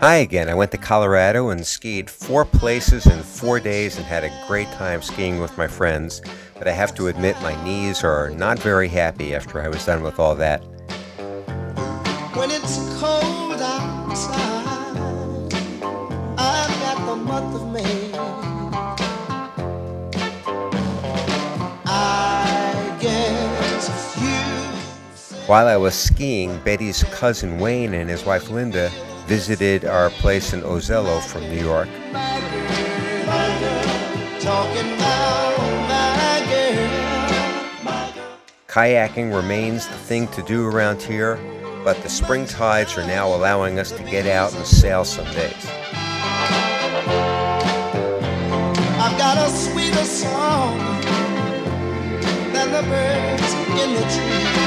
Hi again, I went to Colorado and skied 4 places in 4 days and had a great time skiing with my friends, but I have to admit my knees are not very happy after I was done with all that. When it's cold outside, I've got the month of May. I guess you... While I was skiing, Betty's cousin Wayne and his wife Linda visited our place in Ozello from New York. Kayaking remains the thing to do around here, but the spring tides are now allowing us to get out and sail some days. I've got a sweeter song than the birds in the trees.